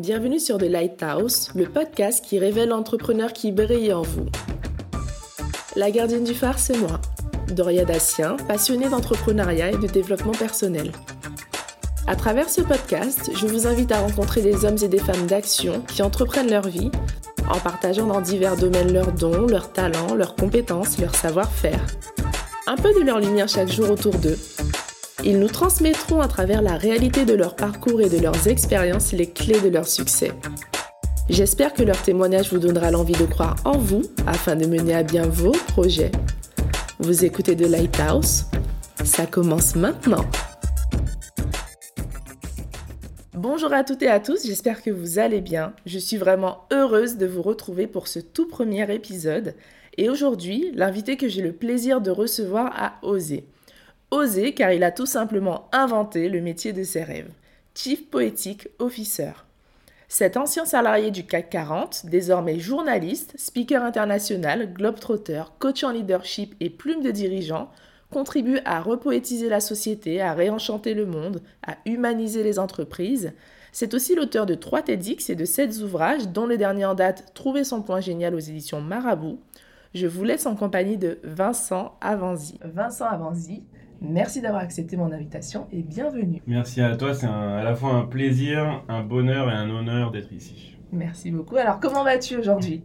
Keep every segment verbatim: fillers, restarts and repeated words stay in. Bienvenue sur The Lighthouse, le podcast qui révèle l'entrepreneur qui brille en vous. La gardienne du phare, c'est moi, Doria Dacien, passionnée d'entrepreneuriat et de développement personnel. À travers ce podcast, je vous invite à rencontrer des hommes et des femmes d'action qui entreprennent leur vie en partageant dans divers domaines leurs dons, leurs talents, leurs compétences, leur savoir-faire. Un peu de leur lumière chaque jour autour d'eux. Ils nous transmettront à travers la réalité de leur parcours et de leurs expériences les clés de leur succès. J'espère que leur témoignage vous donnera l'envie de croire en vous afin de mener à bien vos projets. Vous écoutez The Lighthouse, ça commence maintenant. Bonjour à toutes et à tous, j'espère que vous allez bien. Je suis vraiment heureuse de vous retrouver pour ce tout premier épisode. Et aujourd'hui, l'invité que j'ai le plaisir de recevoir a osé. Osé car il a tout simplement inventé le métier de ses rêves, Chief Poetic Officer. Cet ancien salarié du C A C quarante, désormais journaliste, speaker international, globetrotter, coach en leadership et plume de dirigeant, contribue à repoétiser la société, à réenchanter le monde, à humaniser les entreprises. C'est aussi l'auteur de trois TEDx et de sept ouvrages, dont le dernier en date, Trouver son point génial aux éditions Marabout. Je vous laisse en compagnie de Vincent Avanzi. Vincent Avanzi, merci d'avoir accepté mon invitation et bienvenue. Merci à toi, c'est un, à la fois un plaisir, un bonheur et un honneur d'être ici. Merci beaucoup. Alors, comment vas-tu aujourd'hui ?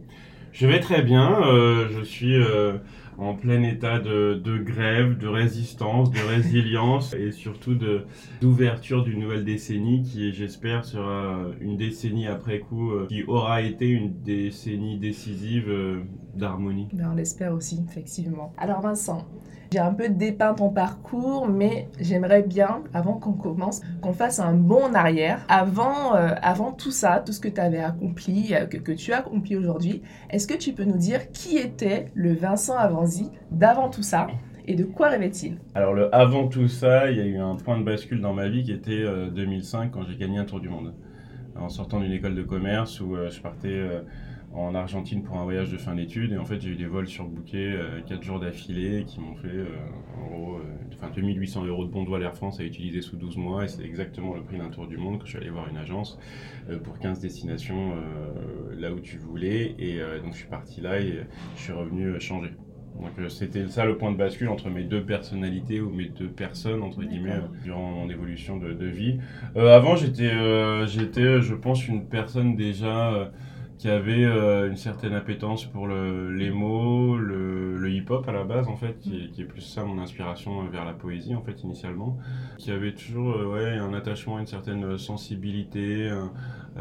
Je vais très bien, euh, je suis euh, en plein état de, de grève, de résistance, de résilience et surtout de, d'ouverture d'une nouvelle décennie qui, j'espère, sera une décennie après coup, euh, qui aura été une décennie décisive euh, d'harmonie. Ben, on l'espère aussi, effectivement. Alors Vincent, j'ai un peu dépeint ton parcours, mais j'aimerais bien, avant qu'on commence, qu'on fasse un bond en arrière. Avant, euh, avant tout ça, tout ce que tu avais accompli, euh, que, que tu as accompli aujourd'hui, est-ce que tu peux nous dire qui était le Vincent Avanzi d'avant tout ça et de quoi rêvait-il ? Alors le avant tout ça, il y a eu un point de bascule dans ma vie qui était euh, deux mille cinq quand j'ai gagné un tour du monde. En sortant d'une école de commerce où euh, je partais... Euh, en Argentine pour un voyage de fin d'études et en fait j'ai eu des vols surbookés euh, quatre jours d'affilée qui m'ont fait euh, en gros euh, deux mille huit cents euros de bons à Air France à utiliser sous douze mois et c'est exactement le prix d'un tour du monde que je suis allé voir une agence euh, pour quinze destinations euh, là où tu voulais et euh, donc je suis parti là et je suis revenu euh, changer. Donc euh, c'était ça le point de bascule entre mes deux personnalités ou mes deux personnes entre guillemets euh, durant mon évolution de, de vie. Euh, avant j'étais, euh, j'étais je pense une personne déjà... Euh, qui avait euh, une certaine appétence pour le, les mots, le, le hip-hop à la base en fait, qui est, qui est plus ça mon inspiration vers la poésie en fait initialement, qui avait toujours euh, ouais, un attachement, une certaine sensibilité, un,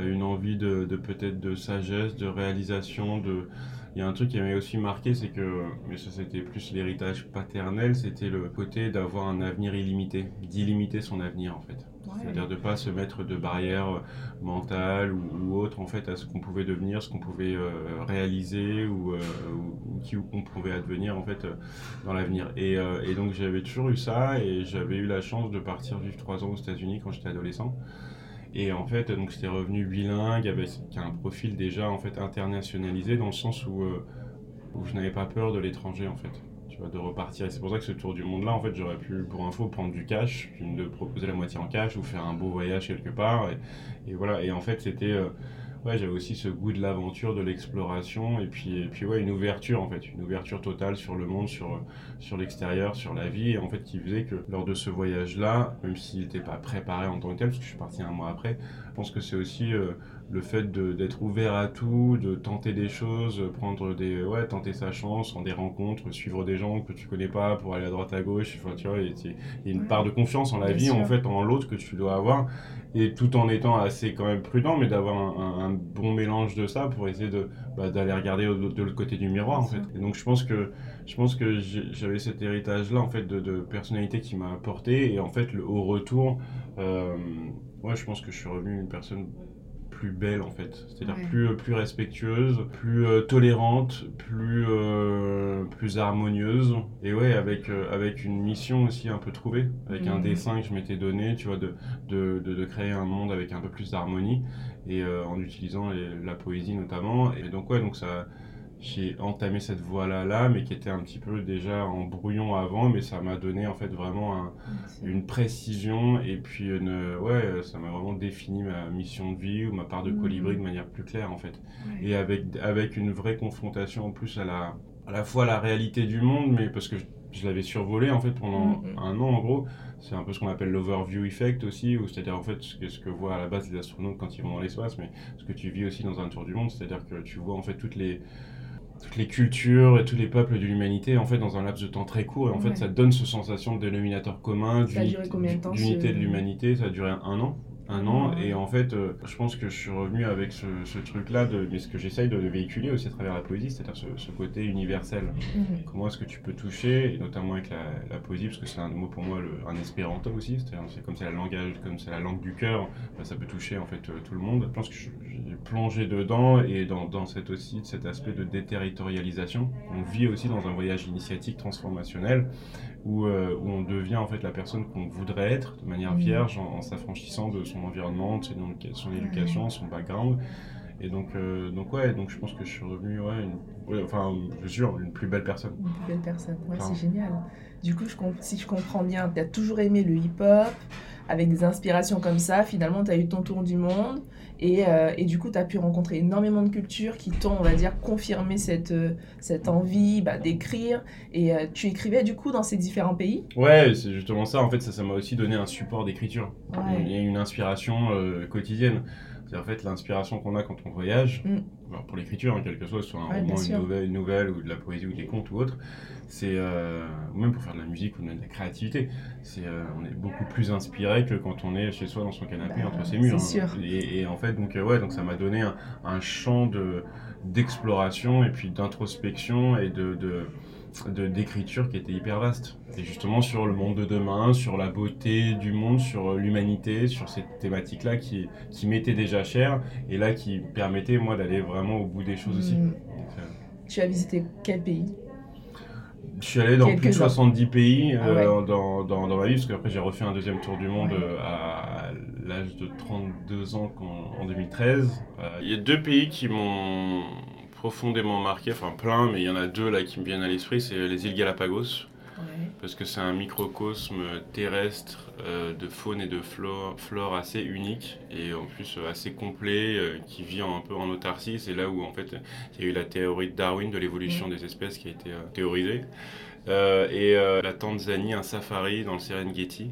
une envie de, de peut-être de sagesse, de réalisation, de... Il y a un truc qui m'avait aussi marqué, c'est que, mais ça c'était plus l'héritage paternel, c'était le côté d'avoir un avenir illimité, d'illimiter son avenir en fait. Ouais. C'est-à-dire de ne pas se mettre de barrières mentales ou, ou autres en fait à ce qu'on pouvait devenir, ce qu'on pouvait euh, réaliser ou, euh, ou, ou qui on pouvait advenir en fait euh, dans l'avenir. Et, euh, et donc j'avais toujours eu ça et j'avais eu la chance de partir vivre trois ans aux États-Unis quand j'étais adolescent. Et en fait, donc j'étais revenu bilingue, avec un profil déjà en fait internationalisé dans le sens où, euh, où je n'avais pas peur de l'étranger en fait, tu vois, de repartir. Et c'est pour ça que ce tour du monde là, en fait, j'aurais pu, pour info, prendre du cash, puis me proposer la moitié en cash ou faire un beau voyage quelque part. Et, et voilà. Et en fait, c'était, euh, ouais, j'avais aussi ce goût de l'aventure, de l'exploration, et puis, et puis ouais, une ouverture en fait, une ouverture totale sur le monde, sur, sur l'extérieur, sur la vie, et en fait qui faisait que lors de ce voyage-là, même s'il n'était pas préparé en tant que tel, parce que je suis parti un mois après, je pense que c'est aussi euh, le fait de, d'être ouvert à tout, de tenter des choses, prendre des, ouais, tenter sa chance, en des rencontres, suivre des gens que tu connais pas pour aller à droite à gauche, enfin, tu vois, il y a une ouais. part de confiance en la Bien vie, sûr. En fait, en l'autre que tu dois avoir, et tout en étant assez quand même prudent, mais d'avoir un, un, un bon mélange de ça pour essayer de, bah, d'aller regarder au, de l'autre côté du miroir, en fait. Et donc, je pense que, je pense que j'avais cet héritage-là, en fait, de, de personnalité qui m'a apporté, et en fait, le, au retour, euh, ouais, je pense que je suis revenu une personne plus belle en fait, c'est-à-dire ouais. plus, plus respectueuse, plus euh, tolérante, plus, euh, plus harmonieuse et ouais avec, euh, avec une mission aussi un peu trouvée, avec mmh. un dessin que je m'étais donné, tu vois, de, de, de, de créer un monde avec un peu plus d'harmonie et euh, en utilisant les, la poésie notamment et donc ouais donc ça... j'ai entamé cette voie-là, là, mais qui était un petit peu déjà en brouillon avant, mais ça m'a donné en fait vraiment un, une précision et puis une, ouais, ça m'a vraiment défini ma mission de vie ou ma part de colibri de manière plus claire en fait. Ouais. Et avec, avec une vraie confrontation en plus à la, à la fois à la réalité du monde, mais parce que je, je l'avais survolé en fait pendant mm-hmm. un an en gros. C'est un peu ce qu'on appelle l'overview effect aussi, où c'est-à-dire en fait ce que, ce que voient à la base les astronautes quand ils vont dans l'espace, mais ce que tu vis aussi dans un tour du monde, c'est-à-dire que tu vois en fait toutes les toutes les cultures et tous les peuples de l'humanité en fait dans un laps de temps très court et en ouais. fait ça donne cette sensation de dénominateur commun, ça d'unité, combien de, temps, d'unité ce... de l'humanité. Ça a duré un an, un an ouais. et en fait euh, je pense que je suis revenu avec ce, ce truc là, mais ce que j'essaye de, de véhiculer aussi à travers la poésie, c'est-à-dire ce, ce côté universel, mm-hmm. comment est-ce que tu peux toucher, et notamment avec la, la poésie, parce que c'est un mot pour moi, le, un espéranto aussi, c'est-à-dire c'est comme c'est la langage, comme c'est la langue du cœur, ben, ça peut toucher en fait euh, tout le monde. Je pense que je, j'ai plongé dedans et dans, dans cet, aussi, cet aspect de déterritorialisation. On vit aussi dans un voyage initiatique transformationnel où, euh, où on devient en fait la personne qu'on voudrait être de manière vierge en, en s'affranchissant de son environnement, de son, son éducation, son background. Et donc, euh, donc ouais, donc je pense que je suis revenu, ouais, une, ouais, enfin, je jure, une plus belle personne. Une plus belle personne, ouais, enfin, c'est génial. Du coup, je comp- si je comprends bien, tu as toujours aimé le hip-hop, avec des inspirations comme ça, finalement, tu as eu ton tour du monde, et, euh, et du coup, tu as pu rencontrer énormément de cultures qui t'ont, on va dire, confirmé cette, euh, cette envie bah, d'écrire, et euh, tu écrivais, du coup, dans ces différents pays ? Ouais, c'est justement ça, en fait, ça, ça m'a aussi donné un support d'écriture, ouais. une, une inspiration euh, quotidienne. C'est en fait l'inspiration qu'on a quand on voyage, mm. pour l'écriture, hein, quel que soit, soit un ouais, roman, une nouvelle, une nouvelle, ou de la poésie, ou des contes, ou autre, c'est, euh, ou même pour faire de la musique, ou même de la créativité, c'est, euh, on est beaucoup plus inspiré que quand on est chez soi, dans son canapé, bah, entre ses murs. C'est hein. sûr. Et, et en fait, donc, euh, ouais, donc ça m'a donné un, un champ de, d'exploration, et puis d'introspection, et de... de De, d'écriture qui était hyper vaste. Et justement sur le monde de demain, sur la beauté du monde, sur l'humanité, sur ces thématiques-là qui, qui m'étaient déjà chères et là qui permettaient moi d'aller vraiment au bout des choses aussi. Mmh. Donc, euh... Tu as visité quel pays ? Je suis allé dans Quelques plus de soixante-dix ans. pays ah ouais. euh, dans, dans, dans ma vie, parce qu'après j'ai refait un deuxième tour du monde ouais. euh, à l'âge de trente-deux ans en, en deux mille treize. Il euh, y a deux pays qui m'ont... profondément marqué, enfin plein, mais il y en a deux là qui me viennent à l'esprit, c'est les îles Galapagos, ouais. parce que c'est un microcosme terrestre euh, de faune et de flore, flore assez unique et en plus euh, assez complet, euh, qui vit un peu en autarcie. C'est là où en fait il y a eu la théorie de Darwin de l'évolution ouais. des espèces qui a été euh, théorisée. Euh, et euh, la Tanzanie, un safari dans le Serengeti,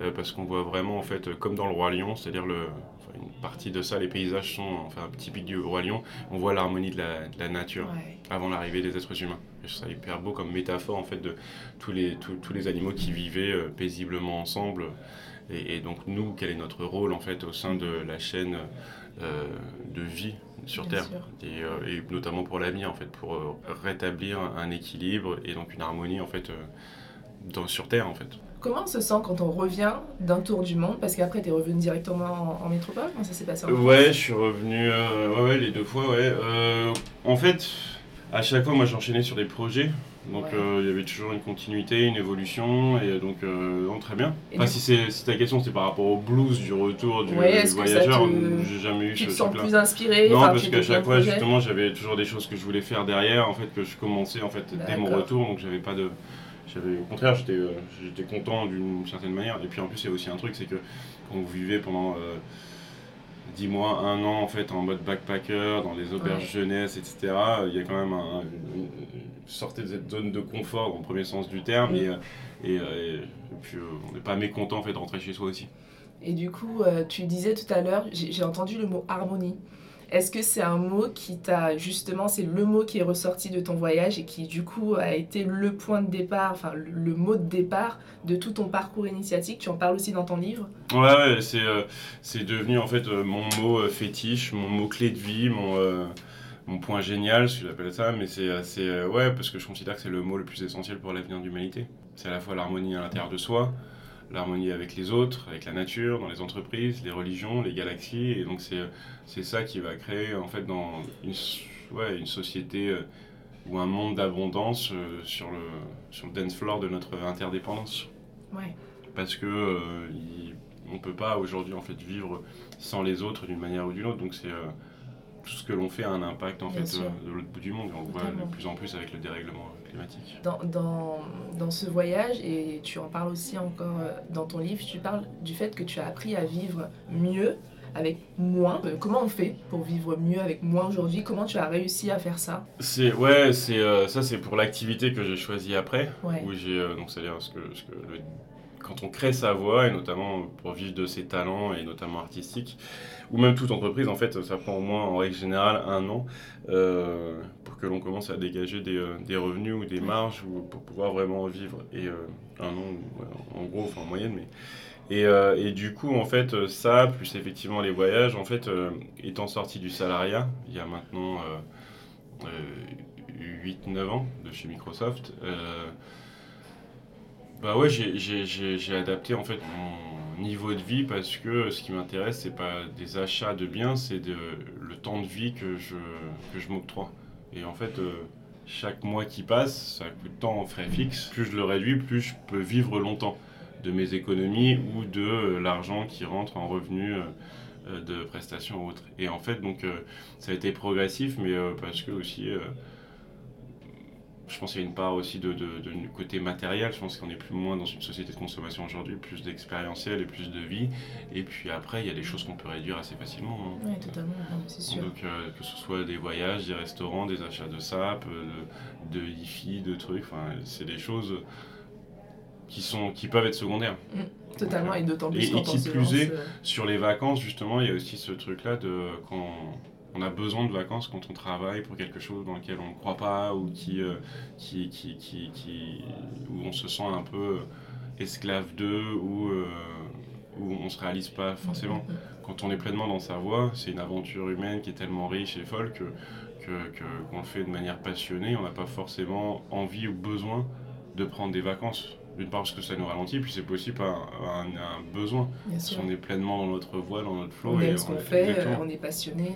euh, parce qu'on voit vraiment en fait euh, comme dans le Roi Lion, c'est-à-dire le une partie de ça, les paysages sont enfin, typiques du Roi Lion, on voit l'harmonie de la, de la nature ouais. avant l'arrivée des êtres humains. Je trouve ça hyper beau comme métaphore en fait, de tous les, tout, tous les animaux qui vivaient euh, paisiblement ensemble. Et, et donc nous, quel est notre rôle en fait, au sein de la chaîne euh, de vie sur Bien Terre et, euh, et notamment pour l'avenir, en fait, pour euh, rétablir un équilibre et donc une harmonie en fait, euh, dans, sur Terre en fait. Comment on se sent quand on revient d'un tour du monde ? Parce qu'après, tu es revenu directement en, en métropole ? Comment ça s'est passé en Ouais, je suis revenu euh, ouais, ouais, les deux fois. Ouais. Euh, en fait, à chaque fois, moi, j'enchaînais sur des projets. Donc, ouais. euh, il y avait toujours une continuité, une évolution. Et donc, euh, non, très bien. Enfin, si, c'est, si ta question, c'est par rapport au blues du retour du, ouais, du voyageur, te... j'ai jamais eu ce truc-là. Tu te sens plus inspiré ? Non, parce qu'à chaque fois, justement, j'avais toujours des choses que je voulais faire derrière, en fait, que je commençais en fait, dès mon retour. Donc, j'avais pas de... J'avais, au contraire, j'étais, euh, j'étais content d'une certaine manière. Et puis en plus, il y a aussi un truc, c'est que quand vous vivez pendant euh, dix mois, un an en fait en mode backpacker, dans les auberges ouais. jeunesse, et cetera, il y a quand même un, une, sortez de cette zone de confort dans le premier sens du terme. Et, et, et, et puis euh, on n'est pas mécontent en fait de rentrer chez soi aussi. Et du coup, euh, tu disais tout à l'heure, j'ai, j'ai entendu le mot harmonie. Est-ce que c'est un mot qui t'a, justement, c'est le mot qui est ressorti de ton voyage et qui, du coup, a été le point de départ, enfin, le, le mot de départ de tout ton parcours initiatique ? Tu en parles aussi dans ton livre ? Ouais, ouais, c'est, euh, c'est devenu, en fait, euh, mon mot euh, fétiche, mon mot clé de vie, mon, euh, mon point génial, si j'appelle ça, mais c'est, c'est euh, ouais, parce que je considère que c'est le mot le plus essentiel pour l'avenir de l'humanité. C'est à la fois l'harmonie à l'intérieur de soi, l'harmonie avec les autres, avec la nature, dans les entreprises, les religions, les galaxies, et donc c'est, c'est ça qui va créer en fait dans une, ouais, une société euh, ou un monde d'abondance euh, sur, le, sur le dance floor de notre interdépendance. Ouais. Parce que euh, il, on peut pas aujourd'hui en fait vivre sans les autres d'une manière ou d'une autre, donc c'est, euh, tout ce que l'on fait a un impact en fait, euh, de l'autre bout du monde. On le voit de plus en plus avec le dérèglement climatique. Dans, dans, dans ce voyage, et tu en parles aussi encore dans ton livre, tu parles du fait que tu as appris à vivre mieux avec moins. Comment on fait pour vivre mieux avec moins aujourd'hui? Comment tu as réussi à faire ça? C'est ouais, c'est euh, ça c'est pour l'activité que j'ai choisie après, ouais. où j'ai euh, donc c'est-à-dire ce que, ce que le, quand on crée sa voix et notamment pour vivre de ses talents et notamment artistiques ou même toute entreprise en fait, ça prend au moins en règle générale un an euh, pour que l'on commence à dégager des, euh, des revenus ou des marges ou pour pouvoir vraiment vivre et euh, un an en gros enfin en moyenne mais Et, euh, et du coup, en fait, ça, plus effectivement les voyages, en fait, euh, étant sorti du salariat, il y a maintenant euh, euh, huit neuf ans de chez Microsoft, euh, bah ouais, j'ai, j'ai, j'ai, j'ai adapté en fait mon niveau de vie parce que ce qui m'intéresse, c'est pas des achats de biens, c'est de, le temps de vie que je, que je m'octroie. Et en fait... Euh, chaque mois qui passe, ça coûte tant en frais fixes, plus je le réduis, plus je peux vivre longtemps de mes économies ou de l'argent qui rentre en revenus de prestations ou autres. Et en fait, donc, ça a été progressif, mais parce que aussi, je pense qu'il y a une part aussi de, de, de, de côté matériel. Je pense qu'on est plus moins dans une société de consommation aujourd'hui, plus d'expérientiel et plus de vie. Et puis après, il y a des choses qu'on peut réduire assez facilement. Hein. Oui, totalement, c'est sûr. Donc, euh, que ce soit des voyages, des restaurants, des achats de sap, de, de hi-fi, de trucs, enfin, c'est des choses... Qui, sont, qui peuvent être secondaires. Mmh, totalement, donc, et d'autant plus quand on se lance. Et qui plus est, sur les vacances, justement, il y a aussi ce truc-là de quand on a besoin de vacances, quand on travaille pour quelque chose dans lequel on ne croit pas ou qui, euh, qui, qui, qui, qui, où on se sent un peu esclave d'eux ou euh, où on ne se réalise pas forcément. Mmh, mmh. Quand on est pleinement dans sa voie, c'est une aventure humaine qui est tellement riche et folle que, que, que, qu'on le fait de manière passionnée. On n'a pas forcément envie ou besoin de prendre des vacances. D'une part parce que ça nous ralentit, puis c'est possible à un, un, un besoin. Si on est pleinement dans notre voie, dans notre flow. On aime ce qu'on fait, on est passionné.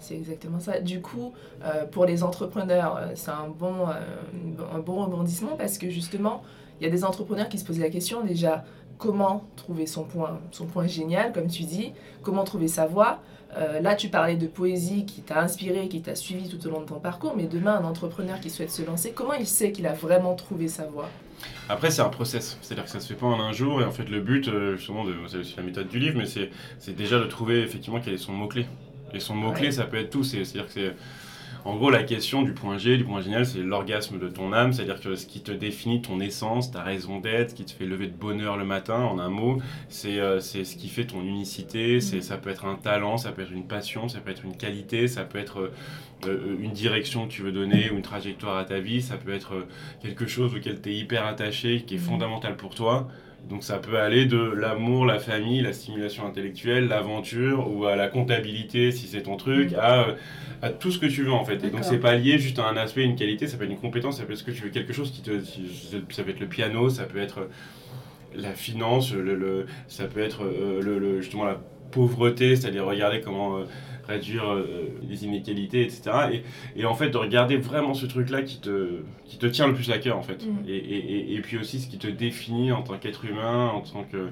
C'est exactement ça. Du coup, euh, pour les entrepreneurs, c'est un bon, euh, un bon rebondissement parce que justement, il y a des entrepreneurs qui se posent la question déjà, comment trouver son point, son point génial, comme tu dis, comment trouver sa voie. Euh, là, tu parlais de poésie qui t'a inspiré, qui t'a suivi tout au long de ton parcours, mais demain, un entrepreneur qui souhaite se lancer, comment il sait qu'il a vraiment trouvé sa voie? Après, c'est un process, c'est-à-dire que ça se fait pas en un jour, et en fait, le but, justement, de, c'est aussi la méthode du livre, mais c'est, c'est déjà de trouver effectivement quel est son mot-clé. Et son mot-clé, ouais. ça peut être tout, c'est, c'est-à-dire que c'est... En gros, la question du point G, du point génial, c'est l'orgasme de ton âme, c'est-à-dire que ce qui te définit ton essence, ta raison d'être, ce qui te fait lever de bonne heure le matin, en un mot, c'est, euh, c'est ce qui fait ton unicité, c'est, ça peut être un talent, ça peut être une passion, ça peut être une qualité, ça peut être euh, une direction que tu veux donner ou une trajectoire à ta vie, ça peut être euh, quelque chose auquel tu es hyper attaché, qui est fondamental pour toi. Donc ça peut aller de l'amour, la famille, la stimulation intellectuelle, l'aventure ou à la comptabilité si c'est ton truc, mmh. à, à tout ce que tu veux en fait. D'accord. Et donc c'est pas lié juste à un aspect, une qualité, ça peut être une compétence, ça peut être ce que tu veux, quelque chose qui te... Ça peut être le piano, ça peut être la finance, le, le, ça peut être le, le, justement la pauvreté, c'est-à-dire regarder comment... réduire euh, les inégalités, et cetera. Et, et en fait, de regarder vraiment ce truc-là qui te, qui te tient le plus à cœur, en fait. Mmh. Et, et, et puis aussi, ce qui te définit en tant qu'être humain, en tant que,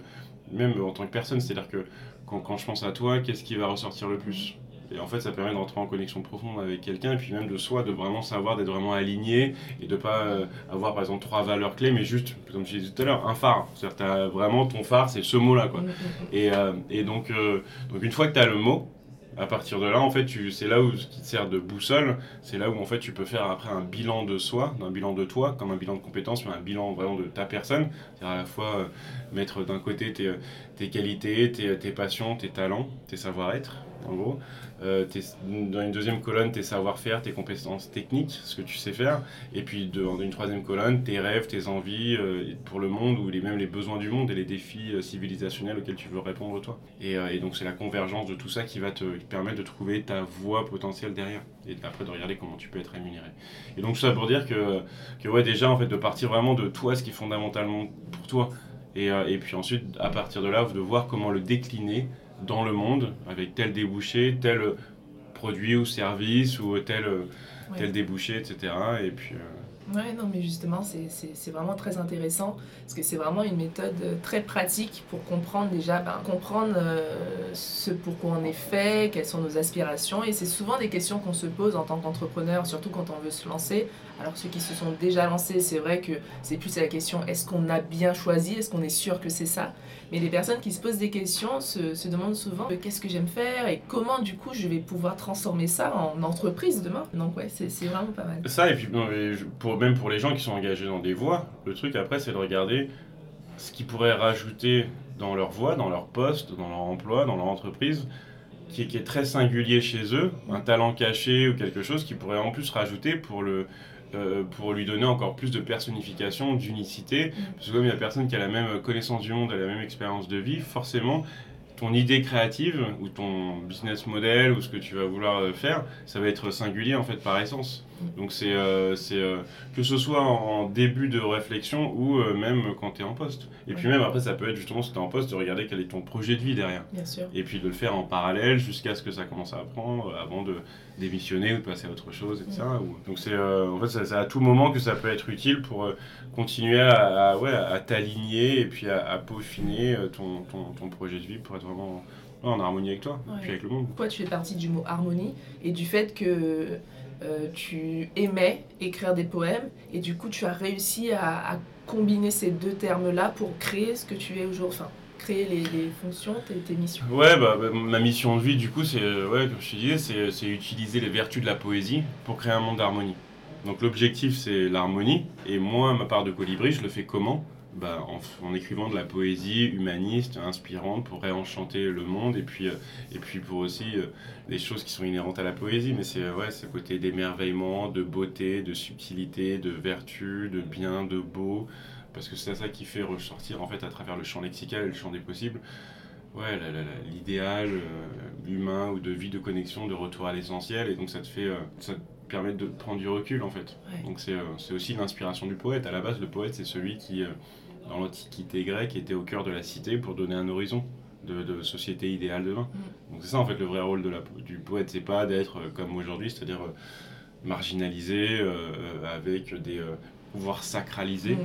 même en tant que personne. C'est-à-dire que quand, quand je pense à toi, qu'est-ce qui va ressortir le plus ? Et en fait, ça permet de rentrer en connexion profonde avec quelqu'un, et puis même de soi, de vraiment savoir, d'être vraiment aligné, et de ne pas euh, avoir, par exemple, trois valeurs clés, mais juste, comme je disais tout à l'heure, un phare. C'est-à-dire que t'as vraiment ton phare, c'est ce mot-là, quoi. Mmh. Et, euh, et donc, euh, donc, une fois que tu as le mot, à partir de là, en fait, tu, c'est là où ce qui te sert de boussole, c'est là où en fait tu peux faire après un bilan de soi, d'un bilan de toi, comme un bilan de compétences, mais un bilan vraiment de ta personne. C'est-à-dire à la fois euh, mettre d'un côté tes, tes qualités, tes, tes passions, tes talents, tes savoir-être, en gros. Euh, tes, dans une deuxième colonne, tes savoir-faire, tes compétences techniques, ce que tu sais faire. Et puis de, dans une troisième colonne, tes rêves, tes envies euh, pour le monde ou les, même les besoins du monde et les défis euh, civilisationnels auxquels tu veux répondre toi. Et, euh, et donc c'est la convergence de tout ça qui va te permettre de trouver ta voie potentielle derrière et après de regarder comment tu peux être rémunéré. Et donc ça pour dire que, que ouais, déjà en fait de partir vraiment de toi, ce qui est fondamentalement pour toi, et, euh, et puis ensuite à partir de là de voir comment le décliner dans le monde avec tel débouché, tel produit ou service ou tel, ouais. tel débouché, et cetera. Et puis, euh, Ouais, non, mais justement, c'est, c'est, c'est vraiment très intéressant parce que c'est vraiment une méthode très pratique pour comprendre déjà, ben, comprendre euh, ce pourquoi on est fait, quelles sont nos aspirations. Et c'est souvent des questions qu'on se pose en tant qu'entrepreneur, surtout quand on veut se lancer. Alors, ceux qui se sont déjà lancés, c'est vrai que c'est plus la question, est-ce qu'on a bien choisi? Est-ce qu'on est sûr que c'est ça? Mais les personnes qui se posent des questions se, se demandent souvent euh, qu'est-ce que j'aime faire et comment, du coup, je vais pouvoir transformer ça en entreprise demain. Donc, ouais, c'est, c'est vraiment pas mal. Ça, et puis, non, mais pour... même pour les gens qui sont engagés dans des voies, le truc après c'est de regarder ce qu'ils pourraient rajouter dans leur voie, dans leur poste, dans leur emploi, dans leur entreprise, qui est, qui est très singulier chez eux, un talent caché ou quelque chose qu'ils pourraient en plus rajouter pour, le, euh, pour lui donner encore plus de personnification, d'unicité, parce que comme il y a personne qui a la même connaissance du monde, a la même expérience de vie, forcément ton idée créative ou ton business model ou ce que tu vas vouloir faire, ça va être singulier en fait par essence. Donc c'est, euh, c'est euh, que ce soit en, en début de réflexion ou euh, même quand tu es en poste. Et ouais. Puis même après ça peut être justement si tu es en poste de regarder quel est ton projet de vie derrière. Bien sûr. Et puis de le faire en parallèle jusqu'à ce que ça commence à apprendre avant de démissionner ou de passer à autre chose, et cetera. Ouais. Donc c'est euh, en fait c'est, c'est à tout moment que ça peut être utile pour euh, continuer à, à, ouais, à t'aligner et puis à, à peaufiner ton, ton, ton projet de vie pour être vraiment en harmonie avec toi, ouais. Puis avec le monde. Toi tu fais partie du mot harmonie et du fait que Euh, tu aimais écrire des poèmes et du coup tu as réussi à, à combiner ces deux termes-là pour créer ce que tu es aujourd'hui, enfin créer les, les fonctions, tes, tes missions. Ouais, bah, bah, ma mission de vie du coup c'est, ouais, comme je te disais, c'est, c'est utiliser les vertus de la poésie pour créer un monde d'harmonie. Donc l'objectif c'est l'harmonie et moi, ma part de colibri, je le fais comment ? Bah, en, en écrivant de la poésie humaniste, inspirante, pour réenchanter le monde et puis, euh, et puis pour aussi euh, des choses qui sont inhérentes à la poésie. Mais c'est ouais, ce côté d'émerveillement, de beauté, de subtilité, de vertu, de bien, de beau. Parce que c'est ça qui fait ressortir en fait, à travers le champ lexical et le champ des possibles. Ouais, la, la, la, l'idéal euh, humain ou de vie de connexion, de retour à l'essentiel. Et donc ça te fait... Euh, ça, permettre de prendre du recul en fait. Ouais. Donc c'est, euh, c'est aussi l'inspiration du poète. À la base, le poète c'est celui qui, euh, dans l'Antiquité grecque, était au cœur de la cité pour donner un horizon de, de société idéale demain. Mm. Donc c'est ça en fait le vrai rôle de la, du poète, c'est pas d'être euh, comme aujourd'hui, c'est-à-dire euh, marginalisé euh, avec des euh, pouvoirs sacralisés. Mm.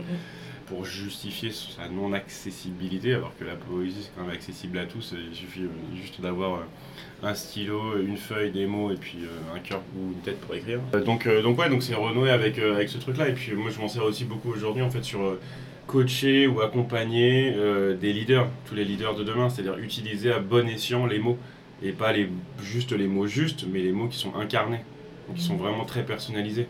Pour justifier sa non-accessibilité, alors que la poésie c'est quand même accessible à tous, il suffit juste d'avoir un stylo, une feuille, des mots et puis un cœur ou une tête pour écrire. Donc, donc ouais, donc c'est renoué avec, avec ce truc-là, et puis moi je m'en sers aussi beaucoup aujourd'hui en fait sur coacher ou accompagner euh, des leaders, tous les leaders de demain, c'est-à-dire utiliser à bon escient les mots, et pas les, juste les mots justes, mais les mots qui sont incarnés, qui sont vraiment très personnalisés.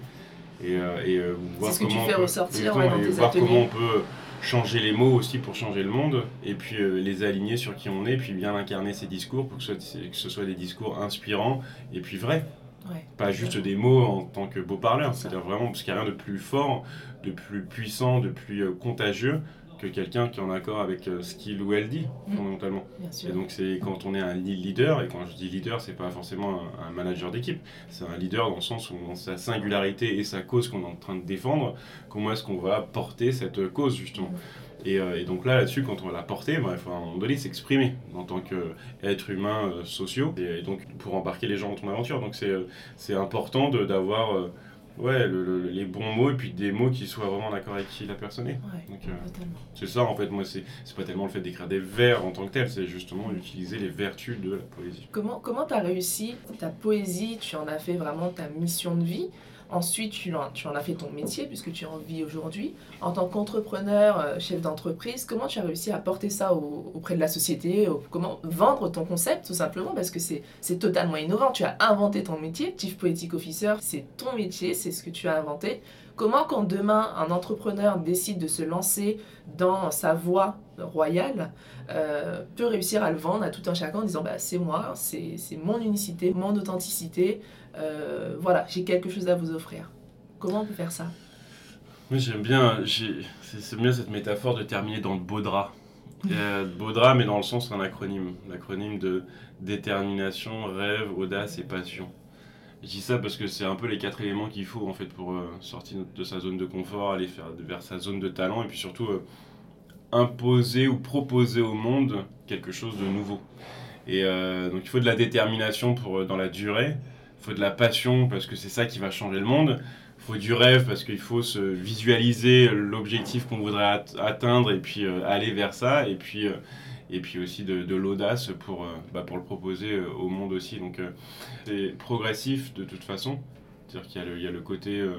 Et, euh, et euh, voir comment on peut, ressortir, ouais, dans et voir comment on peut changer les mots aussi pour changer le monde et puis euh, les aligner sur qui on est, puis bien incarner ces discours pour que ce soit, que ce soit des discours inspirants et puis vrais, ouais, pas juste vrai. Des mots en tant que beau parleur, c'est-à-dire vraiment parce qu'il n'y a rien de plus fort, de plus puissant, de plus euh, contagieux que quelqu'un qui est en accord avec euh, ce qu'il ou elle dit, mmh. fondamentalement. Et donc c'est quand on est un leader, et quand je dis leader, c'est pas forcément un, un manager d'équipe, c'est un leader dans le sens où dans sa singularité et sa cause qu'on est en train de défendre, comment est-ce qu'on va porter cette cause justement. Mmh. Et, euh, et donc là, là-dessus, quand on va la porter, bah, il faut à un moment donné s'exprimer en tant qu'être humain euh, sociaux, et, et donc pour embarquer les gens dans ton aventure. Donc c'est, euh, c'est important de, d'avoir... Euh, Ouais, le, le, les bons mots et puis des mots qui soient vraiment d'accord avec qui la personne est. Ouais, donc, euh, c'est ça en fait, moi c'est, c'est pas tellement le fait d'écrire des vers en tant que tel, c'est justement utiliser les vertus de la poésie. Comment, comment t'as réussi ta poésie, tu en as fait vraiment ta mission de vie, ensuite tu en, tu en as fait ton métier puisque tu en vis aujourd'hui. En tant qu'entrepreneur, chef d'entreprise, comment tu as réussi à porter ça au, auprès de la société, au, comment vendre ton concept tout simplement parce que c'est, c'est totalement innovant, tu as inventé ton métier, Chief Poetic Officer, c'est ton métier, c'est ce que tu as inventé. Comment quand demain un entrepreneur décide de se lancer dans sa voie royale, euh, peut réussir à le vendre à tout un chacun en disant bah, c'est moi, c'est, c'est mon unicité, mon authenticité, euh, voilà, j'ai quelque chose à vous offrir. Comment on peut faire ça? Moi j'aime bien, j'ai, c'est, c'est bien cette métaphore de terminer dans le beau drap. Euh, beau drap mais dans le sens d'un acronyme, l'acronyme de détermination, rêve, audace et passion. Je dis ça parce que c'est un peu les quatre éléments qu'il faut en fait pour euh, sortir de sa zone de confort, aller faire, vers sa zone de talent et puis surtout euh, imposer ou proposer au monde quelque chose de nouveau. Et euh, donc il faut de la détermination pour, euh, dans la durée, il faut de la passion parce que c'est ça qui va changer le monde, faut du rêve parce qu'il faut se visualiser l'objectif qu'on voudrait at- atteindre et puis euh, aller vers ça. Et puis, euh, et puis aussi de, de l'audace pour, euh, bah, pour le proposer euh, au monde aussi. Donc euh, c'est progressif de toute façon. C'est-à-dire qu'il y a le, il y a le côté... Euh,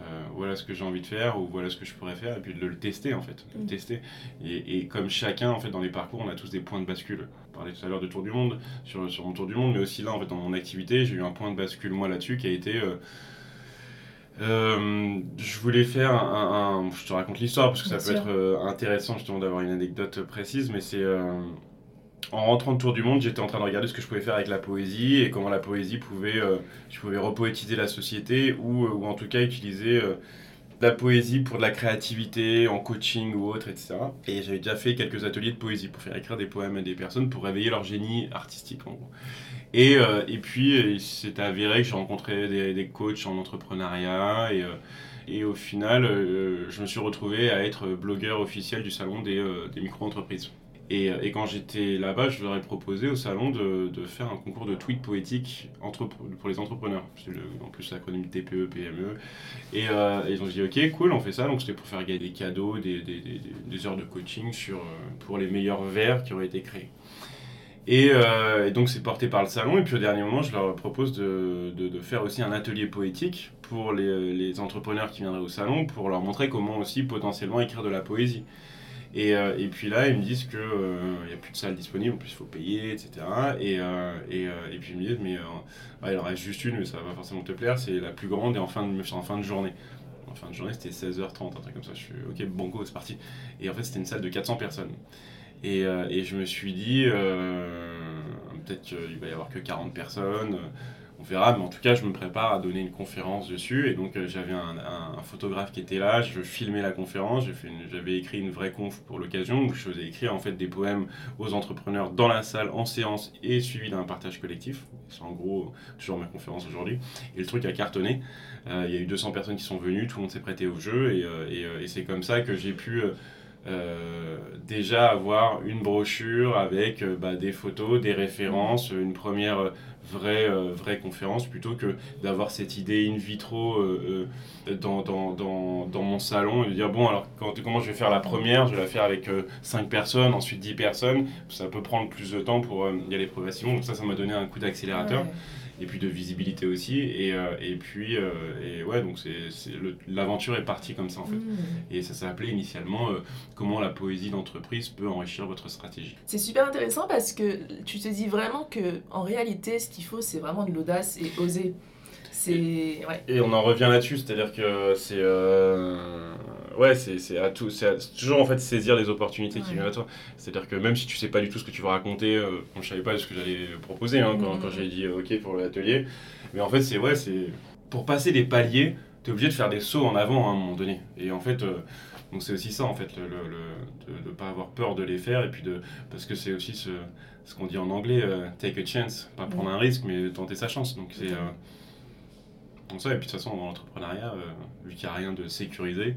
Euh, voilà ce que j'ai envie de faire ou voilà ce que je pourrais faire et puis de le tester en fait, mmh. le tester et, et comme chacun en fait dans les parcours on a tous des points de bascule. On parlait tout à l'heure de Tour du Monde, sur, sur mon Tour du Monde, mais aussi là en fait dans mon activité j'ai eu un point de bascule moi là-dessus qui a été euh, euh, je voulais faire un, un, je te raconte l'histoire parce que Bien ça sûr. peut être euh, intéressant justement d'avoir une anecdote précise, mais c'est euh, en rentrant de Tour du Monde, j'étais en train de regarder ce que je pouvais faire avec la poésie et comment la poésie pouvait, euh, je pouvais repoétiser la société ou, ou en tout cas utiliser euh, la poésie pour de la créativité, en coaching ou autre, et cetera. Et j'avais déjà fait quelques ateliers de poésie pour faire écrire des poèmes à des personnes pour réveiller leur génie artistique en gros. Et, euh, et puis, il s'est avéré que j'ai rencontré des, des coachs en entrepreneuriat et... Euh, Et au final, euh, je me suis retrouvé à être blogueur officiel du salon des, euh, des micro-entreprises. Et, et quand j'étais là-bas, je leur ai proposé au salon de, de faire un concours de tweets poétiques entre, pour les entrepreneurs. C'est le, en plus l'acronyme T P E, P M E. Et euh, ils ont dit « Ok, cool, on fait ça ». Donc c'était pour faire gagner des cadeaux, des, des, des, des heures de coaching sur, pour les meilleurs vers qui auraient été créés. Et, euh, et donc c'est porté par le salon, et puis au dernier moment je leur propose de, de, de faire aussi un atelier poétique pour les, les entrepreneurs qui viendraient au salon, pour leur montrer comment aussi potentiellement écrire de la poésie. Et, euh, et puis là ils me disent qu'il n'y euh, a plus de salle disponible, en plus il faut payer, et cetera. Et, euh, et, euh, et puis ils me disent, mais euh, bah, il en reste juste une, mais ça va forcément te plaire, c'est la plus grande et en fin de, en fin de journée. En fin de journée c'était seize heures trente, un truc comme ça, je suis ok, banco, c'est parti. Et en fait c'était une salle de quatre cents personnes. Et, euh, et je me suis dit, euh, peut-être qu'il va y avoir que quarante personnes, euh, on verra, mais en tout cas je me prépare à donner une conférence dessus. Et donc euh, j'avais un, un, un photographe qui était là, je filmais la conférence, j'ai fait une, j'avais écrit une vraie conf pour l'occasion où je faisais écrire en fait des poèmes aux entrepreneurs dans la salle, en séance et suivi d'un partage collectif. C'est en gros toujours ma conférence aujourd'hui. Et le truc a cartonné, euh, il y a eu deux cents personnes qui sont venues, tout le monde s'est prêté au jeu et, euh, et, et c'est comme ça que j'ai pu... Euh, Euh, déjà avoir une brochure avec euh, bah, des photos, des références, une première euh, vraie, euh, vraie conférence plutôt que d'avoir cette idée in vitro euh, euh, dans, dans, dans, dans mon salon et de dire bon alors quand, comment je vais faire la première, je vais la faire avec euh, cinq personnes, ensuite dix personnes, ça peut prendre plus de temps pour euh, y aller progressivement, donc ça ça m'a donné un coup d'accélérateur. Ouais. Et puis de visibilité aussi, et, euh, et puis, euh, et ouais, donc c'est, c'est le, l'aventure est partie comme ça en fait. Mmh. Et ça s'appelait initialement euh, « Comment la poésie d'entreprise peut enrichir votre stratégie ». C'est super intéressant parce que tu te dis vraiment qu'en réalité, ce qu'il faut, c'est vraiment de l'audace et oser. C'est... Et, ouais. et on en revient là-dessus, c'est-à-dire que c'est... Euh... Ouais, c'est, c'est, à tout, c'est, à, c'est toujours en fait saisir les opportunités ouais. qui viennent à toi. C'est-à-dire que même si tu sais pas du tout ce que tu vas raconter, euh, bon, je savais pas ce que j'allais proposer hein, quand, mmh. quand j'ai dit euh, ok pour l'atelier. Mais en fait, c'est ouais, c'est pour passer des paliers, t'es obligé de faire des sauts en avant hein, à un moment donné. Et en fait, euh, donc c'est aussi ça en fait, le, le, le, de ne pas avoir peur de les faire et puis de parce que c'est aussi ce, ce qu'on dit en anglais, euh, take a chance, pas prendre un risque mais tenter sa chance. Donc c'est euh, donc ça. Et puis de toute façon dans l'entrepreneuriat, euh, vu qu'il y a rien de sécurisé.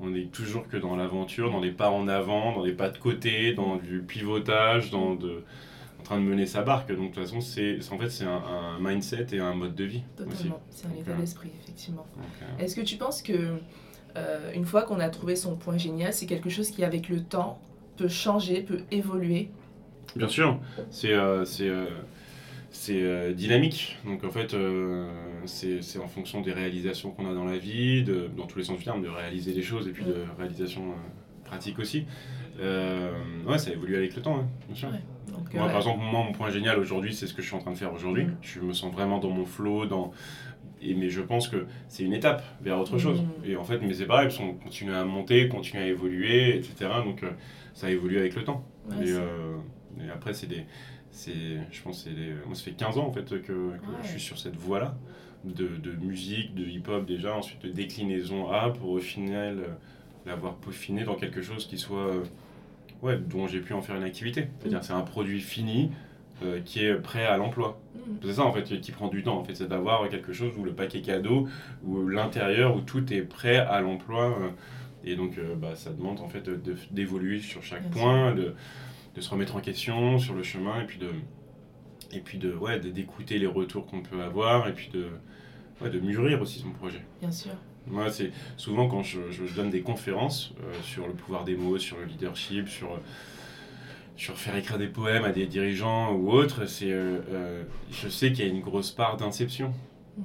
On n'est toujours que dans l'aventure, dans les pas en avant, dans les pas de côté, dans du pivotage, dans de, en train de mener sa barque. Donc de toute façon, c'est, c'est en fait c'est un, un mindset et un mode de vie. Totalement, aussi. C'est un okay. état d'esprit effectivement. Okay. Est-ce que tu penses que euh, une fois qu'on a trouvé son point génial, c'est quelque chose qui avec le temps peut changer, peut évoluer ? Bien sûr, c'est euh, c'est euh, c'est euh, dynamique, donc en fait euh, c'est, c'est en fonction des réalisations qu'on a dans la vie, de, dans tous les sens du terme, de réaliser des choses et puis de réalisation euh, pratique aussi. Euh, ouais, ça évolue avec le temps, hein, bien sûr. Ouais, donc, moi, ouais. Par exemple, moi, mon point génial aujourd'hui, c'est ce que je suis en train de faire aujourd'hui. Mmh. Je me sens vraiment dans mon flow, dans... Et, mais je pense que c'est une étape vers autre chose. Mmh. Et en fait, mes épreuves sont continuer à monter, continuer à évoluer, et cetera. Donc euh, ça évolue avec le temps. Ouais, et, euh, et après, c'est des... C'est, je pense que c'est les, moi ça fait quinze ans en fait que, que ouais. je suis sur cette voie là de, de musique, de hip-hop déjà, ensuite de déclinaison A pour au final l'avoir peaufiné dans quelque chose qui soit ouais, dont j'ai pu en faire une activité, c'est-à-dire c'est un produit fini euh, qui est prêt à l'emploi. C'est ça en fait qui prend du temps en fait, c'est d'avoir quelque chose où le paquet cadeau, où l'intérieur, où tout est prêt à l'emploi euh, et donc euh, bah, ça demande en fait de, de, d'évoluer sur chaque Merci. point, de de se remettre en question sur le chemin et puis de et puis de ouais d'écouter les retours qu'on peut avoir et puis de ouais, de mûrir aussi son projet. Bien sûr. Moi, c'est souvent quand je, je, je donne des conférences euh, sur le pouvoir des mots, sur le leadership, sur, sur faire écrire des poèmes à des dirigeants ou autres, c'est, euh, euh, je sais qu'il y a une grosse part d'inception. Mm.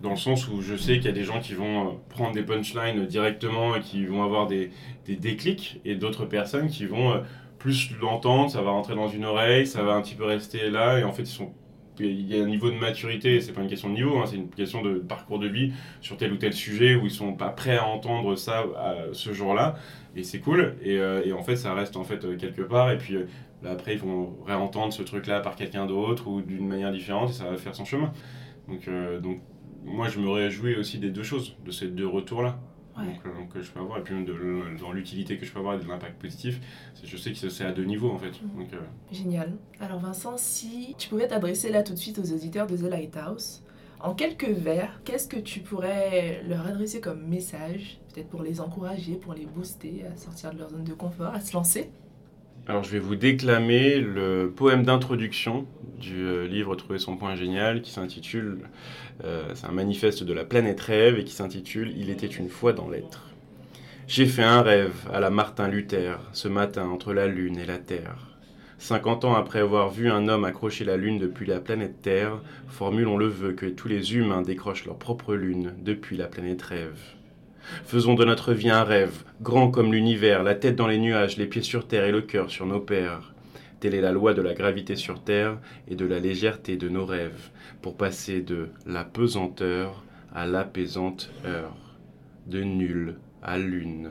Dans le sens où je sais qu'il y a des gens qui vont prendre des punchlines directement et qui vont avoir des, des déclics, et d'autres personnes qui vont plus l'entendre, ça va rentrer dans une oreille, ça va un petit peu rester là, et en fait ils sont, il y a un niveau de maturité, c'est pas une question de niveau, hein, c'est une question de parcours de vie sur tel ou tel sujet où ils sont pas prêts à entendre ça à ce jour-là, et c'est cool, et, euh, et en fait ça reste en fait quelque part, et puis là, après ils vont réentendre ce truc-là par quelqu'un d'autre ou d'une manière différente, et ça va faire son chemin. Donc, euh, donc moi, je me réjouis aussi des deux choses, de ces deux retours-là, ouais. donc, euh, que je peux avoir, et puis même de, de, dans l'utilité que je peux avoir et de l'impact positif. Je sais que ça, c'est à deux niveaux, en fait. Mmh. Donc, euh... Génial. Alors Vincent, si tu pouvais t'adresser là tout de suite aux auditeurs de The Lighthouse, en quelques vers, qu'est-ce que tu pourrais leur adresser comme message, peut-être pour les encourager, pour les booster à sortir de leur zone de confort, à se lancer? Alors, je vais vous déclamer le poème d'introduction du euh, livre Trouver son point génial, qui s'intitule, euh, c'est un manifeste de la planète rêve, et qui s'intitule « Il était une fois dans l'être ». J'ai fait un rêve à la Martin Luther, ce matin entre la lune et la terre. cinquante ans après avoir vu un homme accrocher la lune depuis la planète Terre, formulons le vœu que tous les humains décrochent leur propre lune depuis la planète rêve. Faisons de notre vie un rêve, grand comme l'univers, la tête dans les nuages, les pieds sur terre et le cœur sur nos pères. Telle est la loi de la gravité sur terre et de la légèreté de nos rêves, pour passer de la pesanteur à l'apaisante heure, de nul à lune.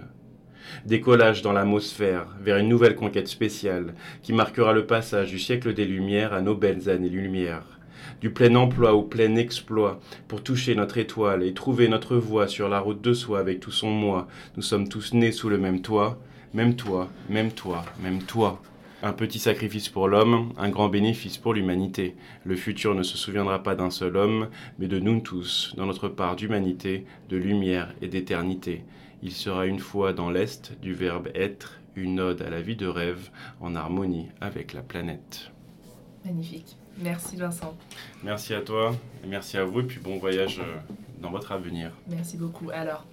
Décollage dans l'atmosphère vers une nouvelle conquête spéciale qui marquera le passage du siècle des Lumières à nos belles années-lumière. Du plein emploi au plein exploit, pour toucher notre étoile et trouver notre voie sur la route de soi avec tout son moi. Nous sommes tous nés sous le même toit, même toit, même toit, même toit. Un petit sacrifice pour l'homme, un grand bénéfice pour l'humanité. Le futur ne se souviendra pas d'un seul homme, mais de nous tous, dans notre part d'humanité, de lumière et d'éternité. Il sera une fois dans l'est du verbe être, une ode à la vie de rêve, en harmonie avec la planète. Magnifique. Merci Vincent. Merci à toi, et merci à vous, et puis bon voyage dans votre avenir. Merci beaucoup. Alors,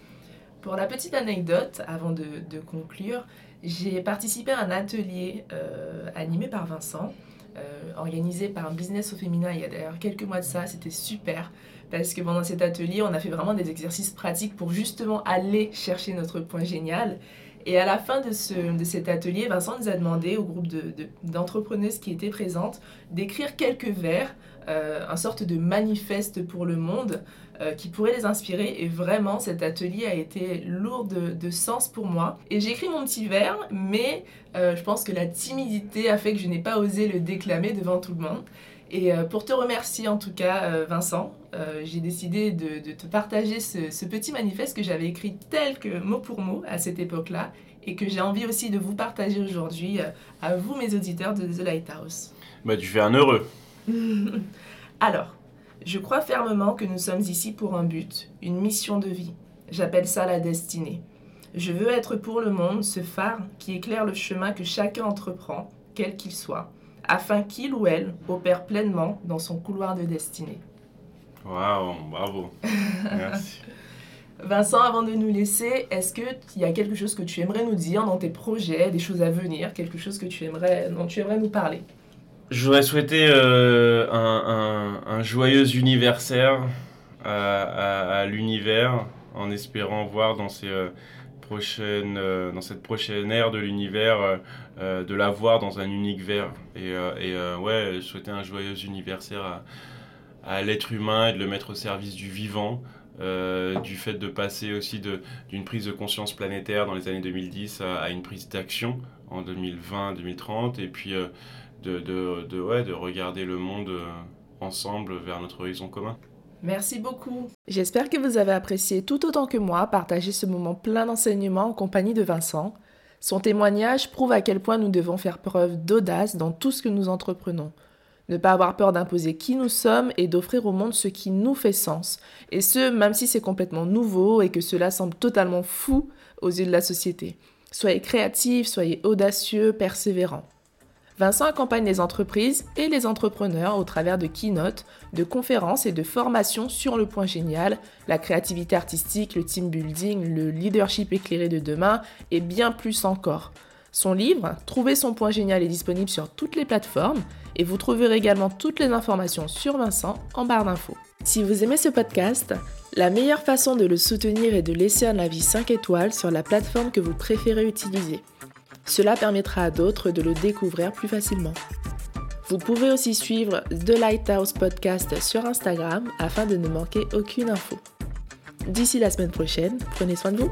pour la petite anecdote, avant de, de conclure, j'ai participé à un atelier euh, animé par Vincent, euh, organisé par Business au féminin, il y a d'ailleurs quelques mois de ça. C'était super, parce que pendant cet atelier, on a fait vraiment des exercices pratiques pour justement aller chercher notre point génial. Et à la fin de, ce, de cet atelier, Vincent nous a demandé au groupe de, de, d'entrepreneuses qui étaient présentes d'écrire quelques vers, euh, une sorte de manifeste pour le monde euh, qui pourrait les inspirer. Et vraiment, cet atelier a été lourd de, de sens pour moi. Et j'ai écrit mon petit vers, mais euh, je pense que la timidité a fait que je n'ai pas osé le déclamer devant tout le monde. Et euh, pour te remercier en tout cas, euh, Vincent, euh, j'ai décidé de, de te partager ce, ce petit manifeste que j'avais écrit tel que mot pour mot à cette époque-là, et que j'ai envie aussi de vous partager aujourd'hui, euh, à vous mes auditeurs de The Lighthouse. Bah tu fais un heureux. Alors, je crois fermement que nous sommes ici pour un but, une mission de vie. J'appelle ça la destinée. Je veux être pour le monde ce phare qui éclaire le chemin que chacun entreprend, quel qu'il soit, afin qu'il ou elle opère pleinement dans son couloir de destinée. Waouh, bravo. Merci. Vincent, avant de nous laisser, est-ce qu'il y a quelque chose que tu aimerais nous dire dans tes projets, des choses à venir, quelque chose que tu aimerais, dont tu aimerais nous parler? Je voudrais souhaiter euh, un, un, un joyeux anniversaire à, à, à l'univers, en espérant voir dans ces... Euh, Prochaine, euh, dans cette prochaine ère de l'univers, euh, euh, de l'avoir dans un unique verre. Et, euh, et euh, ouais, souhaiter un joyeux anniversaire à, à l'être humain, et de le mettre au service du vivant, euh, du fait de passer aussi de, d'une prise de conscience planétaire dans les années deux mille dix à, à une prise d'action en deux mille vingt, deux mille trente, et puis euh, de, de, de, ouais, de regarder le monde ensemble vers notre horizon commun. Merci beaucoup. J'espère que vous avez apprécié tout autant que moi partager ce moment plein d'enseignements en compagnie de Vincent. Son témoignage prouve à quel point nous devons faire preuve d'audace dans tout ce que nous entreprenons. Ne pas avoir peur d'imposer qui nous sommes et d'offrir au monde ce qui nous fait sens. Et ce, même si c'est complètement nouveau et que cela semble totalement fou aux yeux de la société. Soyez créatifs, soyez audacieux, persévérants. Vincent accompagne les entreprises et les entrepreneurs au travers de keynotes, de conférences et de formations sur le point génial, la créativité artistique, le team building, le leadership éclairé de demain et bien plus encore. Son livre, Trouver son point génial, est disponible sur toutes les plateformes et vous trouverez également toutes les informations sur Vincent en barre d'infos. Si vous aimez ce podcast, la meilleure façon de le soutenir est de laisser un avis cinq étoiles sur la plateforme que vous préférez utiliser. Cela permettra à d'autres de le découvrir plus facilement. Vous pouvez aussi suivre The Lighthouse Podcast sur Instagram afin de ne manquer aucune info. D'ici la semaine prochaine, prenez soin de vous.